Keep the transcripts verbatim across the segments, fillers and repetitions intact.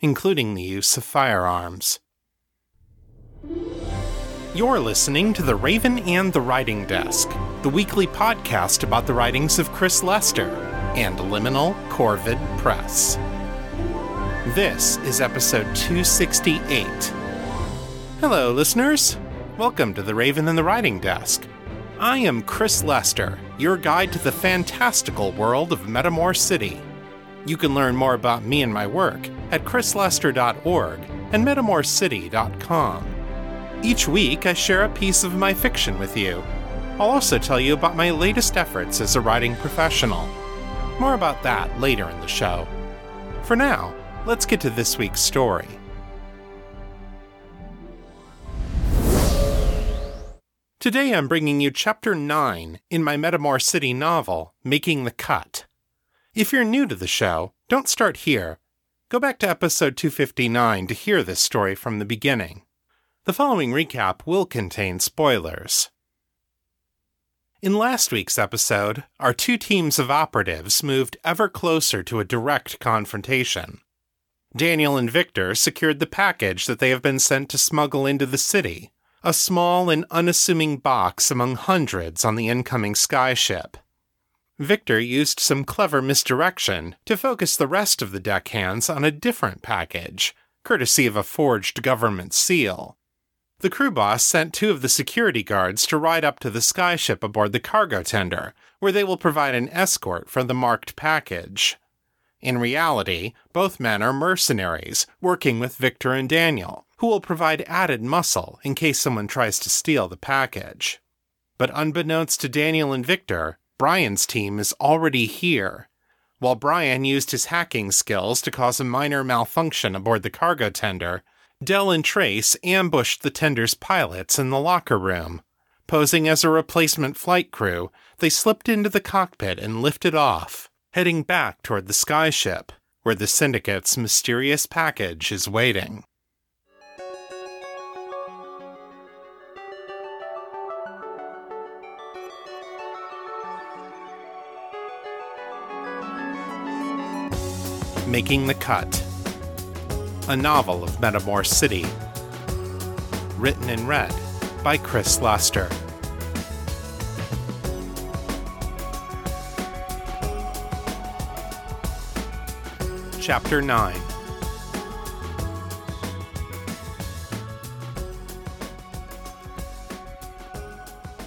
including the use of firearms. You're listening to The Raven and the Writing Desk, the weekly podcast about the writings of Chris Lester and Liminal Corvid Press. This is episode two sixty-eight. Hello, listeners. Welcome to The Raven and the Writing Desk. I am Chris Lester, your guide to the fantastical world of Metamor City. You can learn more about me and my work at chris lester dot org and metamor city dot com. Each week, I share a piece of my fiction with you. I'll also tell you about my latest efforts as a writing professional. More about that later in the show. For now, let's get to this week's story. Today I'm bringing you Chapter nine in my Metamor City novel, Making the Cut. If you're new to the show, don't start here. Go back to episode two fifty-nine to hear this story from the beginning. The following recap will contain spoilers. In last week's episode, our two teams of operatives moved ever closer to a direct confrontation. Daniel and Victor secured the package that they have been sent to smuggle into the city, a small and unassuming box among hundreds on the incoming skyship. Victor used some clever misdirection to focus the rest of the deckhands on a different package, courtesy of a forged government seal. The crew boss sent two of the security guards to ride up to the skyship aboard the cargo tender, where they will provide an escort for the marked package. In reality, both men are mercenaries, working with Victor and Daniel, who will provide added muscle in case someone tries to steal the package. But unbeknownst to Daniel and Victor, Brian's team is already here. While Brian used his hacking skills to cause a minor malfunction aboard the cargo tender, Del and Trace ambushed the tender's pilots in the locker room. Posing as a replacement flight crew, they slipped into the cockpit and lifted off, heading back toward the skyship, where the syndicate's mysterious package is waiting. Making the Cut, a novel of Metamor City, written and read by Chris Lester. Chapter nine.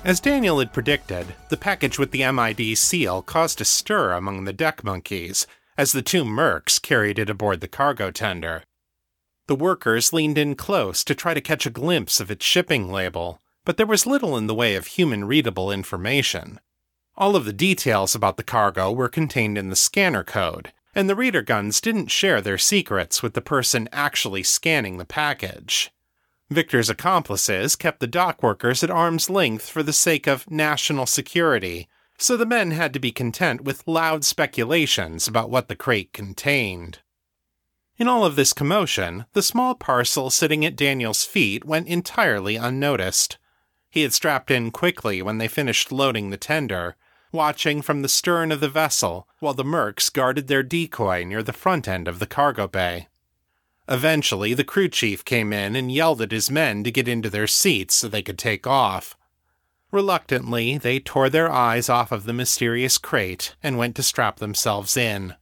As Daniel had predicted, the package with the M I D seal caused a stir among the deck monkeys, as the two mercs carried it aboard the cargo tender. The workers leaned in close to try to catch a glimpse of its shipping label, but there was little in the way of human-readable information. All of the details about the cargo were contained in the scanner code, and the reader guns didn't share their secrets with the person actually scanning the package. Victor's accomplices kept the dock workers at arm's length for the sake of national security, so the men had to be content with loud speculations about what the crate contained. In all of this commotion, the small parcel sitting at Daniel's feet went entirely unnoticed. He had strapped in quickly when they finished loading the tender, watching from the stern of the vessel while the mercs guarded their decoy near the front end of the cargo bay. Eventually, the crew chief came in and yelled at his men to get into their seats so they could take off. Reluctantly, they tore their eyes off of the mysterious crate and went to strap themselves in.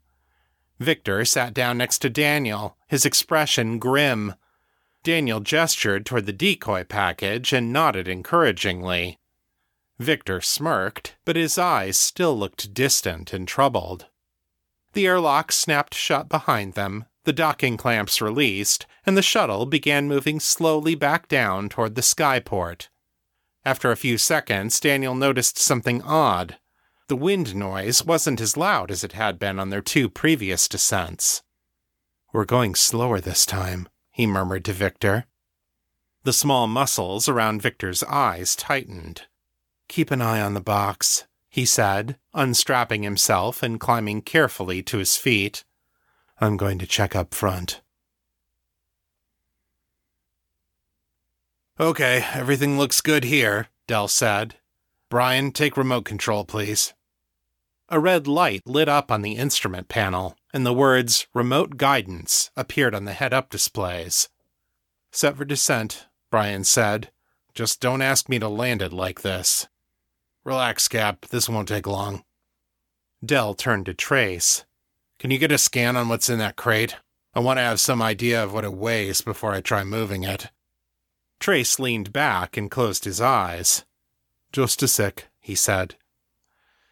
Victor sat down next to Daniel, his expression grim. Daniel gestured toward the decoy package and nodded encouragingly. Victor smirked, but his eyes still looked distant and troubled. The airlock snapped shut behind them, the docking clamps released, and the shuttle began moving slowly back down toward the skyport. After a few seconds, Daniel noticed something odd. The wind noise wasn't as loud as it had been on their two previous descents. We're going slower this time, he murmured to Victor. The small muscles around Victor's eyes tightened. Keep an eye on the box, he said, unstrapping himself and climbing carefully to his feet. I'm going to check up front. Okay, everything looks good here, Del said. Brian, take remote control, please. A red light lit up on the instrument panel, and the words remote guidance appeared on the head-up displays. Set for descent, Brian said. Just don't ask me to land it like this. Relax, Cap. This won't take long. Del turned to Trace. Can you get a scan on what's in that crate? I want to have some idea of what it weighs before I try moving it. Trace leaned back and closed his eyes. Just a sec, he said.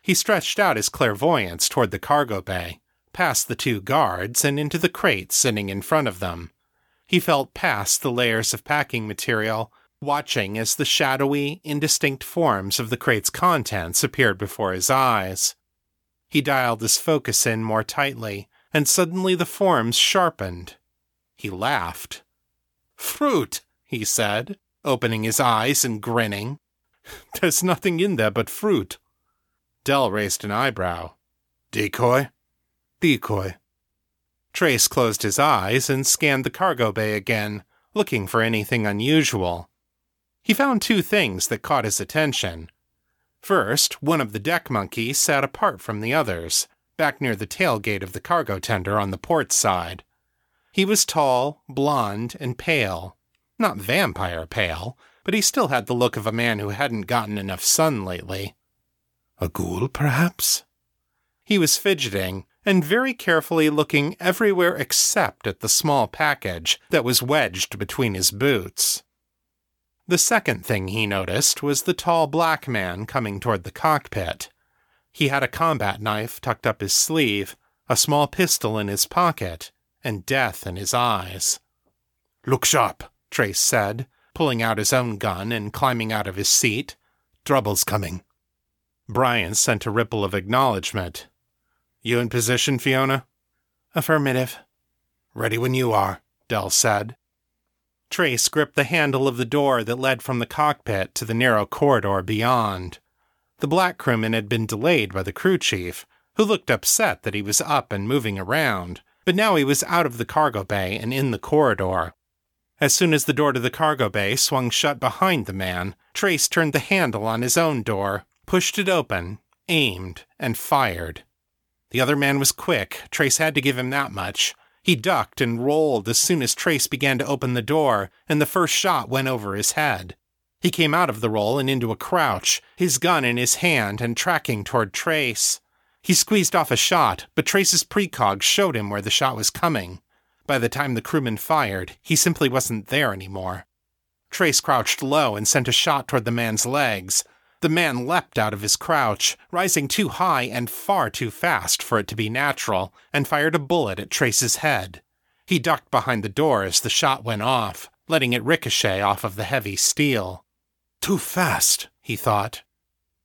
He stretched out his clairvoyance toward the cargo bay, past the two guards and into the crate sitting in front of them. He felt past the layers of packing material, watching as the shadowy, indistinct forms of the crate's contents appeared before his eyes. He dialed his focus in more tightly, and suddenly the forms sharpened. He laughed. Fruit, he said, opening his eyes and grinning. There's nothing in there but fruit. Del raised an eyebrow. Decoy? Decoy. Trace closed his eyes and scanned the cargo bay again, looking for anything unusual. He found two things that caught his attention. First, one of the deck monkeys sat apart from the others, back near the tailgate of the cargo tender on the port side. He was tall, blond, and pale. Not vampire pale, but he still had the look of a man who hadn't gotten enough sun lately. A ghoul, perhaps? He was fidgeting, and very carefully looking everywhere except at the small package that was wedged between his boots. The second thing he noticed was the tall black man coming toward the cockpit. He had a combat knife tucked up his sleeve, a small pistol in his pocket, and death in his eyes. Look sharp, Trace said, pulling out his own gun and climbing out of his seat. Trouble's coming. Brian sent a ripple of acknowledgement. You in position, Fiona? Affirmative. Ready when you are, Del said. Trace gripped the handle of the door that led from the cockpit to the narrow corridor beyond. The black crewman had been delayed by the crew chief, who looked upset that he was up and moving around, but now he was out of the cargo bay and in the corridor. As soon as the door to the cargo bay swung shut behind the man, Trace turned the handle on his own door, pushed it open, aimed, and fired. The other man was quick. Trace had to give him that much. He ducked and rolled as soon as Trace began to open the door, and the first shot went over his head. He came out of the roll and into a crouch, his gun in his hand and tracking toward Trace. He squeezed off a shot, but Trace's precog showed him where the shot was coming. By the time the crewman fired, he simply wasn't there anymore. Trace crouched low and sent a shot toward the man's legs. The man leapt out of his crouch, rising too high and far too fast for it to be natural, and fired a bullet at Trace's head. He ducked behind the door as the shot went off, letting it ricochet off of the heavy steel. Too fast, he thought.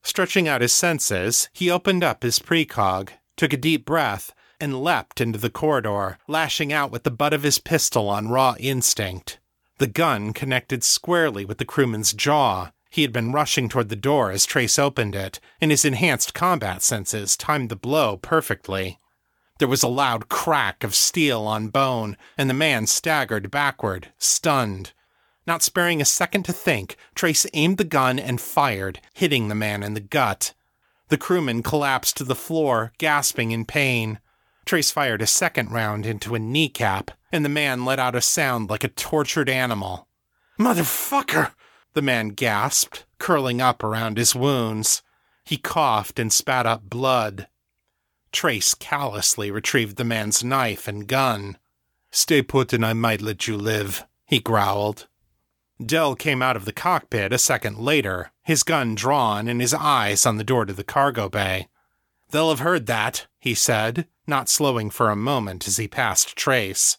Stretching out his senses, he opened up his precog, took a deep breath, and leapt into the corridor, lashing out with the butt of his pistol on raw instinct. The gun connected squarely with the crewman's jaw. He had been rushing toward the door as Trace opened it, and his enhanced combat senses timed the blow perfectly. There was a loud crack of steel on bone, and the man staggered backward, stunned. Not sparing a second to think, Trace aimed the gun and fired, hitting the man in the gut. The crewman collapsed to the floor, gasping in pain. Trace fired a second round into a kneecap, and the man let out a sound like a tortured animal. Motherfucker! The man gasped, curling up around his wounds. He coughed and spat up blood. Trace callously retrieved the man's knife and gun. Stay put and I might let you live, he growled. Del came out of the cockpit a second later, his gun drawn and his eyes on the door to the cargo bay. They'll have heard that, he said, not slowing for a moment as he passed Trace.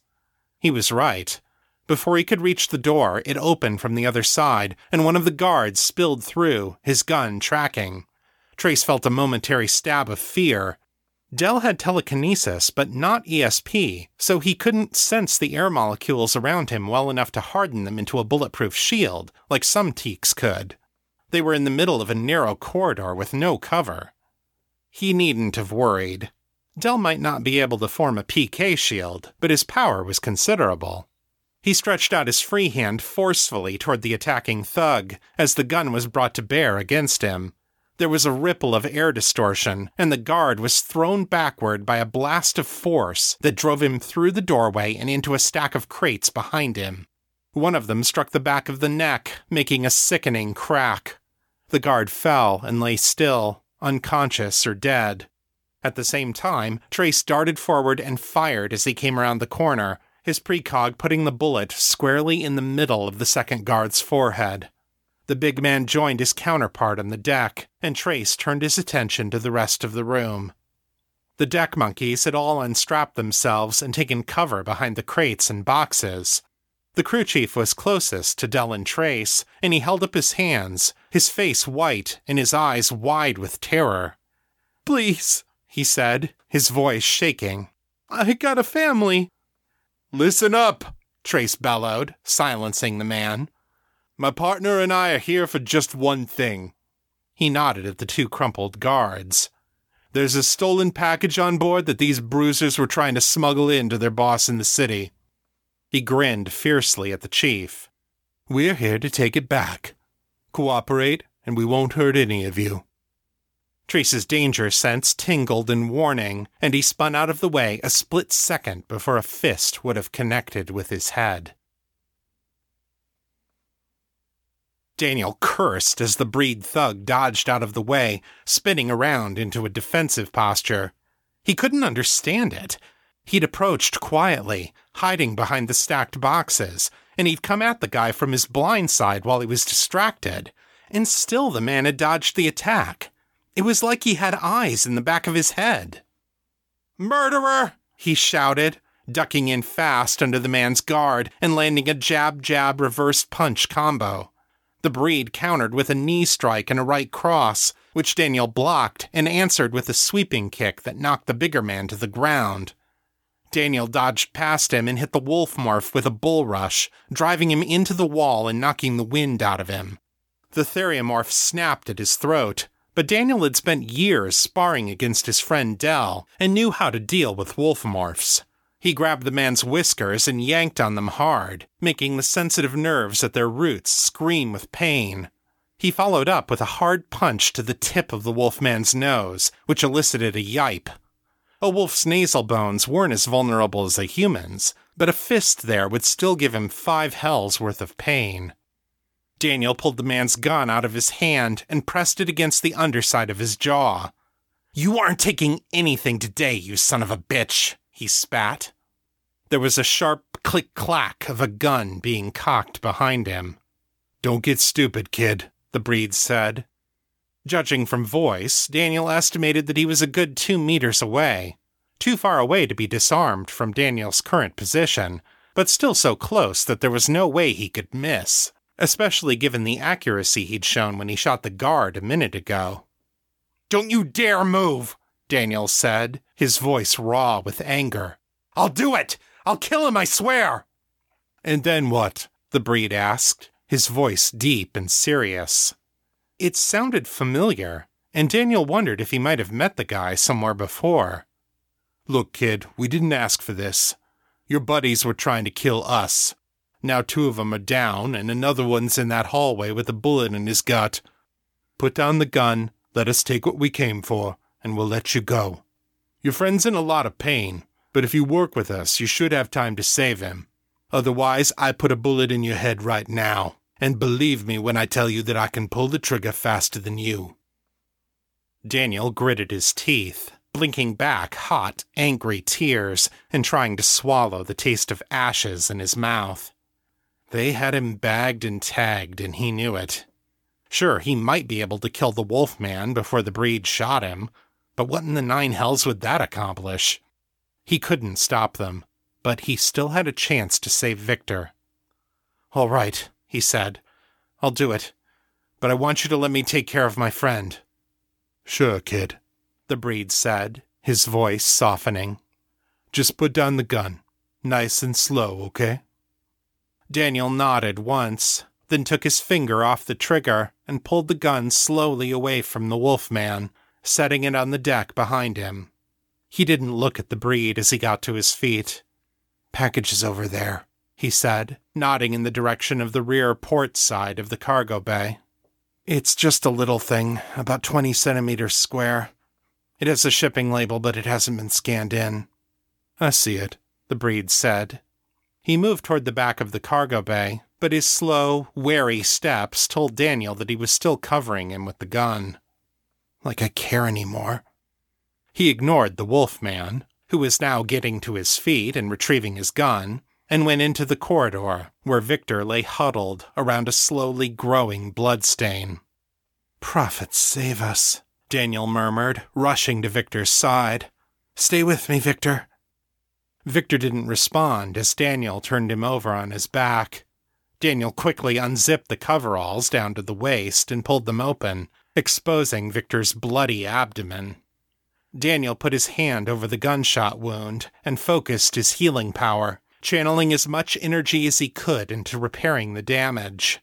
He was right. Before he could reach the door, it opened from the other side, and one of the guards spilled through, his gun tracking. Trace felt a momentary stab of fear. Del had telekinesis, but not E S P, so he couldn't sense the air molecules around him well enough to harden them into a bulletproof shield, like some teeks could. They were in the middle of a narrow corridor with no cover. He needn't have worried. Del might not be able to form a P K shield, but his power was considerable. He stretched out his free hand forcefully toward the attacking thug, as the gun was brought to bear against him. There was a ripple of air distortion, and the guard was thrown backward by a blast of force that drove him through the doorway and into a stack of crates behind him. One of them struck the back of the neck, making a sickening crack. The guard fell and lay still, unconscious or dead. At the same time, Trace darted forward and fired as he came around the corner, his precog putting the bullet squarely in the middle of the second guard's forehead. The big man joined his counterpart on the deck, and Trace turned his attention to the rest of the room. The deck monkeys had all unstrapped themselves and taken cover behind the crates and boxes. The crew chief was closest to Del and Trace, and he held up his hands, his face white and his eyes wide with terror. "Please," he said, his voice shaking. "I got a family." "Listen up," Trace bellowed, silencing the man. "My partner and I are here for just one thing." He nodded at the two crumpled guards. "There's a stolen package on board that these bruisers were trying to smuggle in to their boss in the city." He grinned fiercely at the chief. "We're here to take it back. Cooperate, and we won't hurt any of you." Trace's danger sense tingled in warning, and he spun out of the way a split second before a fist would have connected with his head. Daniel cursed as the breed thug dodged out of the way, spinning around into a defensive posture. He couldn't understand it. He'd approached quietly, hiding behind the stacked boxes, and he'd come at the guy from his blind side while he was distracted, and still the man had dodged the attack. It was like he had eyes in the back of his head. "Murderer!" he shouted, ducking in fast under the man's guard and landing a jab-jab reverse-punch combo. The breed countered with a knee strike and a right cross, which Daniel blocked and answered with a sweeping kick that knocked the bigger man to the ground. Daniel dodged past him and hit the wolf morph with a bull rush, driving him into the wall and knocking the wind out of him. The theriomorph snapped at his throat, but Daniel had spent years sparring against his friend Del and knew how to deal with wolf morphs. He grabbed the man's whiskers and yanked on them hard, making the sensitive nerves at their roots scream with pain. He followed up with a hard punch to the tip of the wolfman's nose, which elicited a yipe. A wolf's nasal bones weren't as vulnerable as a human's, but a fist there would still give him five hells worth of pain. Daniel pulled the man's gun out of his hand and pressed it against the underside of his jaw. "You aren't taking anything today, you son of a bitch!" he spat. There was a sharp click-clack of a gun being cocked behind him. "Don't get stupid, kid," the breed said. Judging from voice, Daniel estimated that he was a good two meters away, too far away to be disarmed from Daniel's current position, but still so close that there was no way he could miss, especially given the accuracy he'd shown when he shot the guard a minute ago. "Don't you dare move!" Daniel said, his voice raw with anger. "I'll do it! I'll kill him, I swear!" "And then what?" the breed asked, his voice deep and serious. It sounded familiar, and Daniel wondered if he might have met the guy somewhere before. "Look, kid, we didn't ask for this. Your buddies were trying to kill us. Now two of them are down, and another one's in that hallway with a bullet in his gut. Put down the gun, let us take what we came for, and we'll let you go. Your friend's in a lot of pain, but if you work with us, you should have time to save him. Otherwise, I put a bullet in your head right now, and believe me when I tell you that I can pull the trigger faster than you." Daniel gritted his teeth, blinking back hot, angry tears, and trying to swallow the taste of ashes in his mouth. They had him bagged and tagged, and he knew it. Sure, he might be able to kill the wolfman before the breed shot him, but what in the nine hells would that accomplish? He couldn't stop them, but he still had a chance to save Victor. "All right," he said. "I'll do it. But I want you to let me take care of my friend." "Sure, kid," the breed said, his voice softening. Just put down the gun. Nice and slow, okay? Daniel nodded once, then took his finger off the trigger and pulled the gun slowly away from the wolfman, setting it on the deck behind him. He didn't look at the breed as he got to his feet. Package is over there, he said, nodding in the direction of the rear port side of the cargo bay. It's just a little thing, about twenty centimeters square. It has a shipping label, but it hasn't been scanned in. I see it, the breed said. He moved toward the back of the cargo bay, but his slow, wary steps told Daniel that he was still covering him with the gun. Like I care anymore. He ignored the wolfman, who was now getting to his feet and retrieving his gun, and went into the corridor, where Victor lay huddled around a slowly growing bloodstain. Prophet save us, Daniel murmured, rushing to Victor's side. Stay with me, Victor. Victor didn't respond as Daniel turned him over on his back. Daniel quickly unzipped the coveralls down to the waist and pulled them open, exposing Victor's bloody abdomen. Daniel put his hand over the gunshot wound and focused his healing power, channeling as much energy as he could into repairing the damage.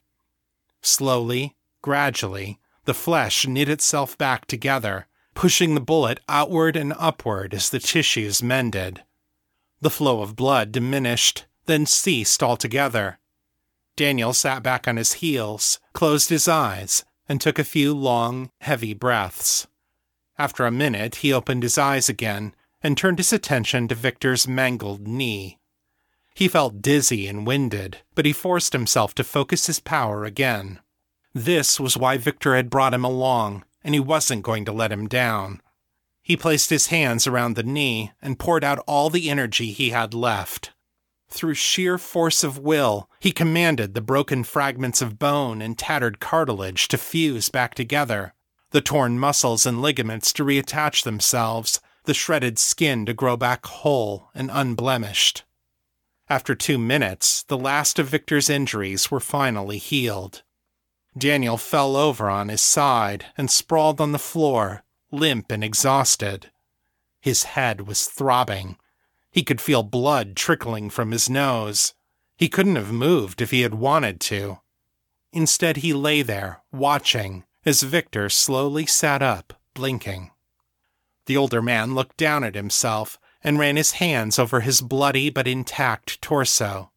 Slowly, gradually, the flesh knit itself back together, pushing the bullet outward and upward as the tissues mended. The flow of blood diminished, then ceased altogether. Daniel sat back on his heels, closed his eyes, and took a few long, heavy breaths. After a minute, he opened his eyes again and turned his attention to Victor's mangled knee. He felt dizzy and winded, but he forced himself to focus his power again. This was why Victor had brought him along, and he wasn't going to let him down. He placed his hands around the knee and poured out all the energy he had left. Through sheer force of will, he commanded the broken fragments of bone and tattered cartilage to fuse back together, the torn muscles and ligaments to reattach themselves, the shredded skin to grow back whole and unblemished. After two minutes, the last of Victor's injuries were finally healed. Daniel fell over on his side and sprawled on the floor, limp and exhausted. His head was throbbing. He could feel blood trickling from his nose. He couldn't have moved if he had wanted to. Instead, he lay there, watching, as Victor slowly sat up, blinking. The older man looked down at himself and ran his hands over his bloody but intact torso.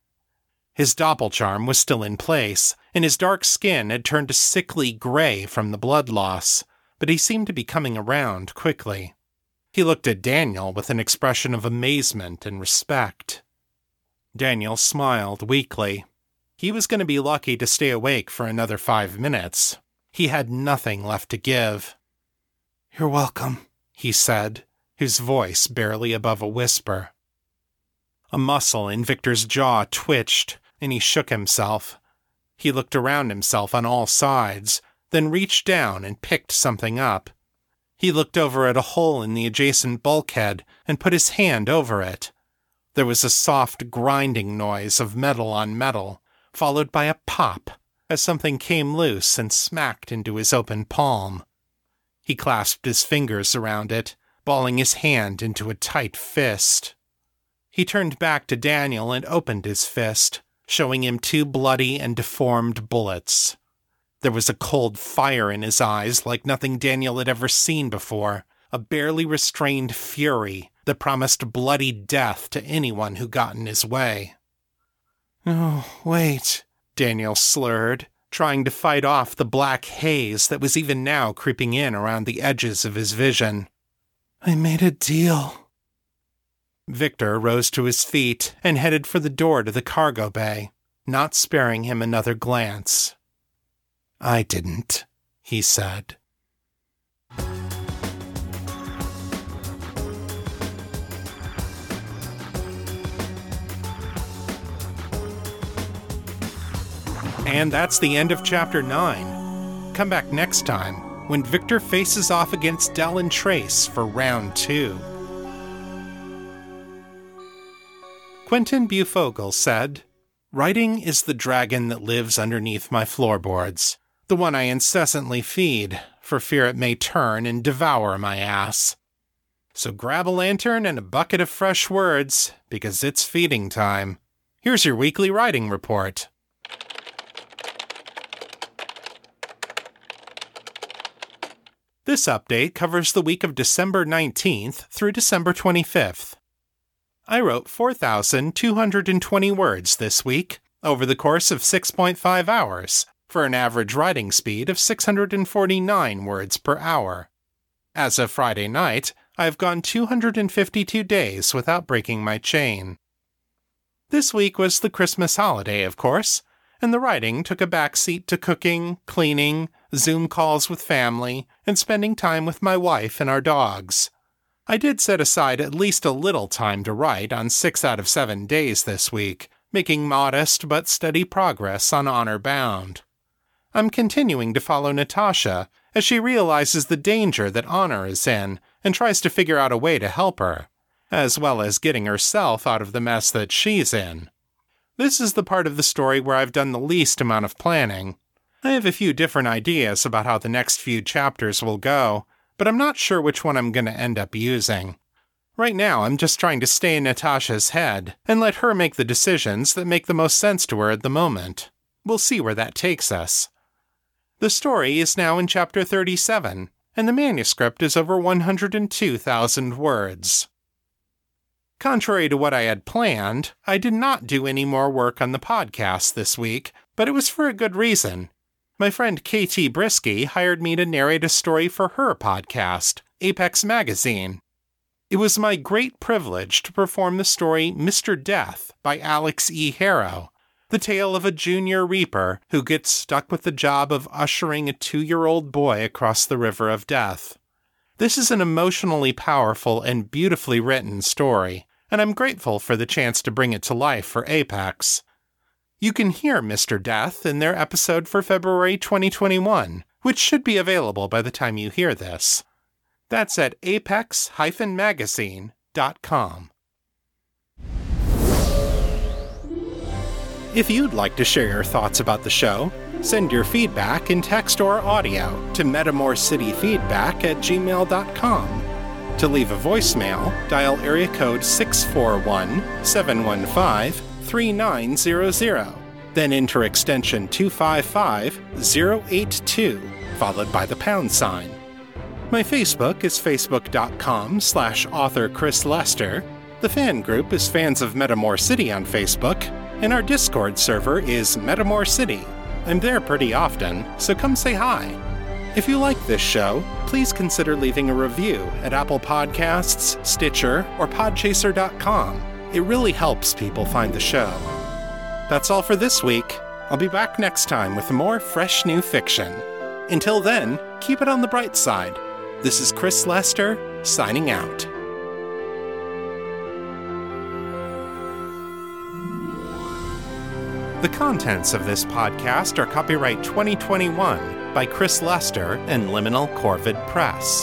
His doppelcharm was still in place, and his dark skin had turned a sickly gray from the blood loss, but he seemed to be coming around quickly. He looked at Daniel with an expression of amazement and respect. Daniel smiled weakly. He was going to be lucky to stay awake for another five minutes. He had nothing left to give. "You're welcome," he said, his voice barely above a whisper. A muscle in Victor's jaw twitched, and he shook himself. He looked around himself on all sides, then reached down and picked something up. He looked over at a hole in the adjacent bulkhead and put his hand over it. There was a soft grinding noise of metal on metal, followed by a pop as something came loose and smacked into his open palm. He clasped his fingers around it, balling his hand into a tight fist. He turned back to Daniel and opened his fist, showing him two bloody and deformed bullets. There was a cold fire in his eyes like nothing Daniel had ever seen before, a barely restrained fury that promised bloody death to anyone who got in his way. "No, wait," Daniel slurred, trying to fight off the black haze that was even now creeping in around the edges of his vision. "I made a deal." Victor rose to his feet and headed for the door to the cargo bay, not sparing him another glance. "I didn't," he said. And that's the end of Chapter nine. Come back next time when Victor faces off against Del and Trace for Round two. Quentin Bufogel said, "Writing is the dragon that lives underneath my floorboards. The one I incessantly feed, for fear it may turn and devour my ass. So grab a lantern and a bucket of fresh words, because it's feeding time. Here's your weekly writing report. This update covers the week of December nineteenth through December twenty-fifth. I wrote four thousand two hundred twenty words this week, over the course of six point five hours, for an average writing speed of six hundred forty-nine words per hour. As of Friday night, I have gone two hundred fifty-two days without breaking my chain. This week was the Christmas holiday, of course, and the writing took a backseat to cooking, cleaning, Zoom calls with family, and spending time with my wife and our dogs. I did set aside at least a little time to write on six out of seven days this week, making modest but steady progress on Honor Bound. I'm continuing to follow Natasha as she realizes the danger that Honor is in and tries to figure out a way to help her, as well as getting herself out of the mess that she's in. This is the part of the story where I've done the least amount of planning. I have a few different ideas about how the next few chapters will go, but I'm not sure which one I'm going to end up using. Right now, I'm just trying to stay in Natasha's head and let her make the decisions that make the most sense to her at the moment. We'll see where that takes us. The story is now in chapter thirty-seven, and the manuscript is over one hundred two thousand words. Contrary to what I had planned, I did not do any more work on the podcast this week, but it was for a good reason. My friend K T Brisky hired me to narrate a story for her podcast, Apex Magazine. It was my great privilege to perform the story Mister Death by Alex E. Harrow, the tale of a junior reaper who gets stuck with the job of ushering a two-year-old boy across the river of death. This is an emotionally powerful and beautifully written story, and I'm grateful for the chance to bring it to life for Apex. You can hear Mister Death in their episode for February twenty twenty-one, which should be available by the time you hear this. That's at apex dash magazine dot com. If you'd like to share your thoughts about the show, send your feedback in text or audio to metamorcityfeedback at gmail dot com. To leave a voicemail, dial area code six four one, seven one five, three nine zero zero, then enter extension two five five, zero eight two, followed by the pound sign. My Facebook is facebook dot com slash author Chris Lester, the fan group is Fans of Metamor City on Facebook, and our Discord server is Metamor City. I'm there pretty often, so come say hi. If you like this show, please consider leaving a review at Apple Podcasts, Stitcher, or podchaser dot com. It really helps people find the show. That's all for this week. I'll be back next time with more fresh new fiction. Until then, keep it on the bright side. This is Chris Lester, signing out. The contents of this podcast are copyright twenty twenty-one by Chris Lester and Liminal Corvid Press.